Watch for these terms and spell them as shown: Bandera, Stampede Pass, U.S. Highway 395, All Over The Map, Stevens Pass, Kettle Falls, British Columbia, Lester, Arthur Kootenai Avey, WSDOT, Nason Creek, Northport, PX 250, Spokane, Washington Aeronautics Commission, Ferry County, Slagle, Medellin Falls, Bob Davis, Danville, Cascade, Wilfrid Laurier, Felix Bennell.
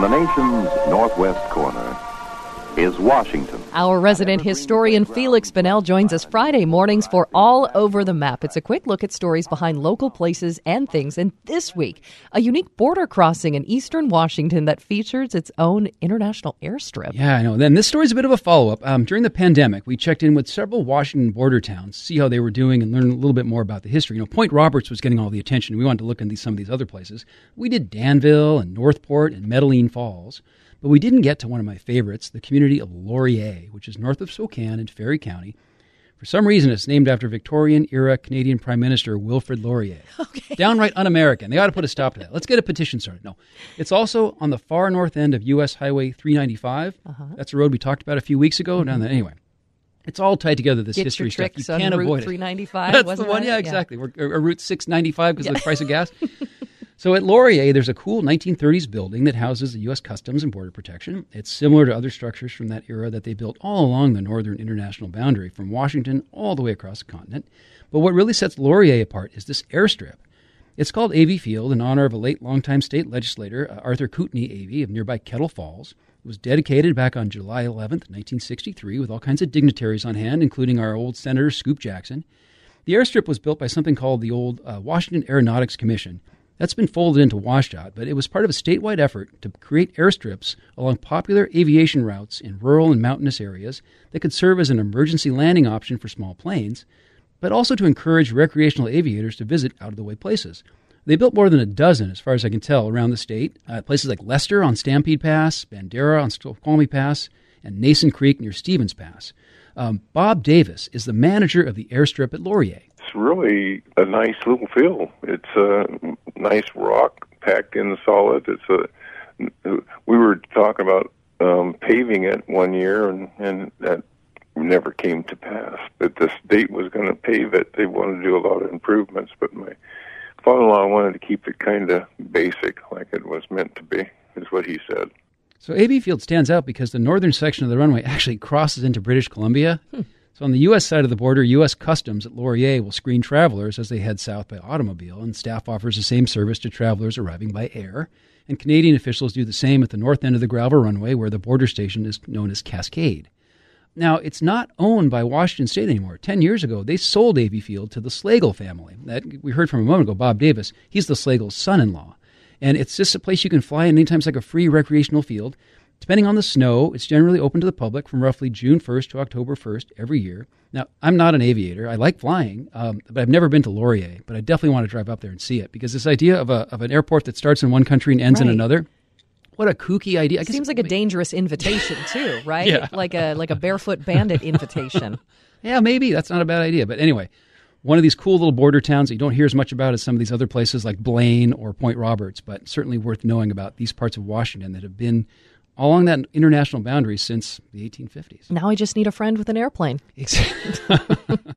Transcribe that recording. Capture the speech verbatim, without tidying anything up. From the nation's northwest corner is Washington. Our resident historian Felix Bennell joins us Friday mornings for All Over the Map. It's a quick look at stories behind local places and things. And this week, a unique border crossing in eastern Washington that features its own international airstrip. Yeah, I know. Then this story is a bit of a follow-up. Um, during the pandemic, we checked in with several Washington border towns, see how they were doing and learn a little bit more about the history. You know, Point Roberts was getting all the attention. We wanted to look into some of these other places. We did Danville and Northport and Medellin Falls. But we didn't get to one of my favorites, the community of Laurier, which is north of Spokane in Ferry County. For some reason, it's named after Victorian-era Canadian Prime Minister Wilfrid Laurier. Okay. Downright un-American. They ought to put a stop to that. Let's get a petition started. No. It's also on the far north end of U S Highway three ninety-five. Uh-huh. That's a road we talked about a few weeks ago. Mm-hmm. Down there. Anyway, it's all tied together, this Get history your tricks stuff. You can't on avoid Route three ninety-five, it. That's wasn't the one. It? Yeah, exactly. Yeah. Or, or Route six ninety-five because yeah. of the price of gas. So at Laurier, there's a cool nineteen thirties building that houses the U S Customs and Border Protection. It's similar to other structures from that era that they built all along the northern international boundary, from Washington all the way across the continent. But what really sets Laurier apart is this airstrip. It's called Avey Field in honor of a late longtime state legislator, uh, Arthur Kootenai Avey of nearby Kettle Falls. It was dedicated back on July eleventh, nineteen sixty-three, with all kinds of dignitaries on hand, including our old Senator Scoop Jackson. The airstrip was built by something called the old uh, Washington Aeronautics Commission. That's been folded into WSDOT, but it was part of a statewide effort to create airstrips along popular aviation routes in rural and mountainous areas that could serve as an emergency landing option for small planes, but also to encourage recreational aviators to visit out-of-the-way places. They built more than a dozen, as far as I can tell, around the state. Uh, places like Lester on Stampede Pass, Bandera on Snoqualmie Pass, and Nason Creek near Stevens Pass. Um, Bob Davis is the manager of the airstrip at Laurier. It's really a nice little field. It's a nice rock packed in solid. It's a. We were talking about um, paving it one year, and, and that never came to pass. That the state was going to pave it. They wanted to do a lot of improvements, but my father-in-law wanted to keep it kind of basic, like it was meant to be, is what he said. So Avey Field stands out because the northern section of the runway actually crosses into British Columbia. Hmm. So on the U S side of the border, U S Customs at Laurier will screen travelers as they head south by automobile, and staff offers the same service to travelers arriving by air. And Canadian officials do the same at the north end of the gravel runway, where the border station is known as Cascade. Now, it's not owned by Washington State anymore. Ten years ago, they sold Avey Field to the Slagle family. That we heard from a moment ago, Bob Davis. He's the Slagle's son-in-law. And it's just a place you can fly in anytime. It's like a free recreational field. Depending on the snow, it's generally open to the public from roughly June first to October first every year. Now, I'm not an aviator. I like flying, um, but I've never been to Laurier. But I definitely want to drive up there and see it, because this idea of a of an airport that starts in one country and ends right. in another, what a kooky idea. I guess, Seems like I mean, a dangerous invitation, too, right? Yeah. Like a like a barefoot bandit invitation. Yeah, maybe. That's not a bad idea. But anyway, one of these cool little border towns that you don't hear as much about as some of these other places like Blaine or Point Roberts, but certainly worth knowing about these parts of Washington that have been along that international boundary since the eighteen fifties. Now I just need a friend with an airplane. Exactly.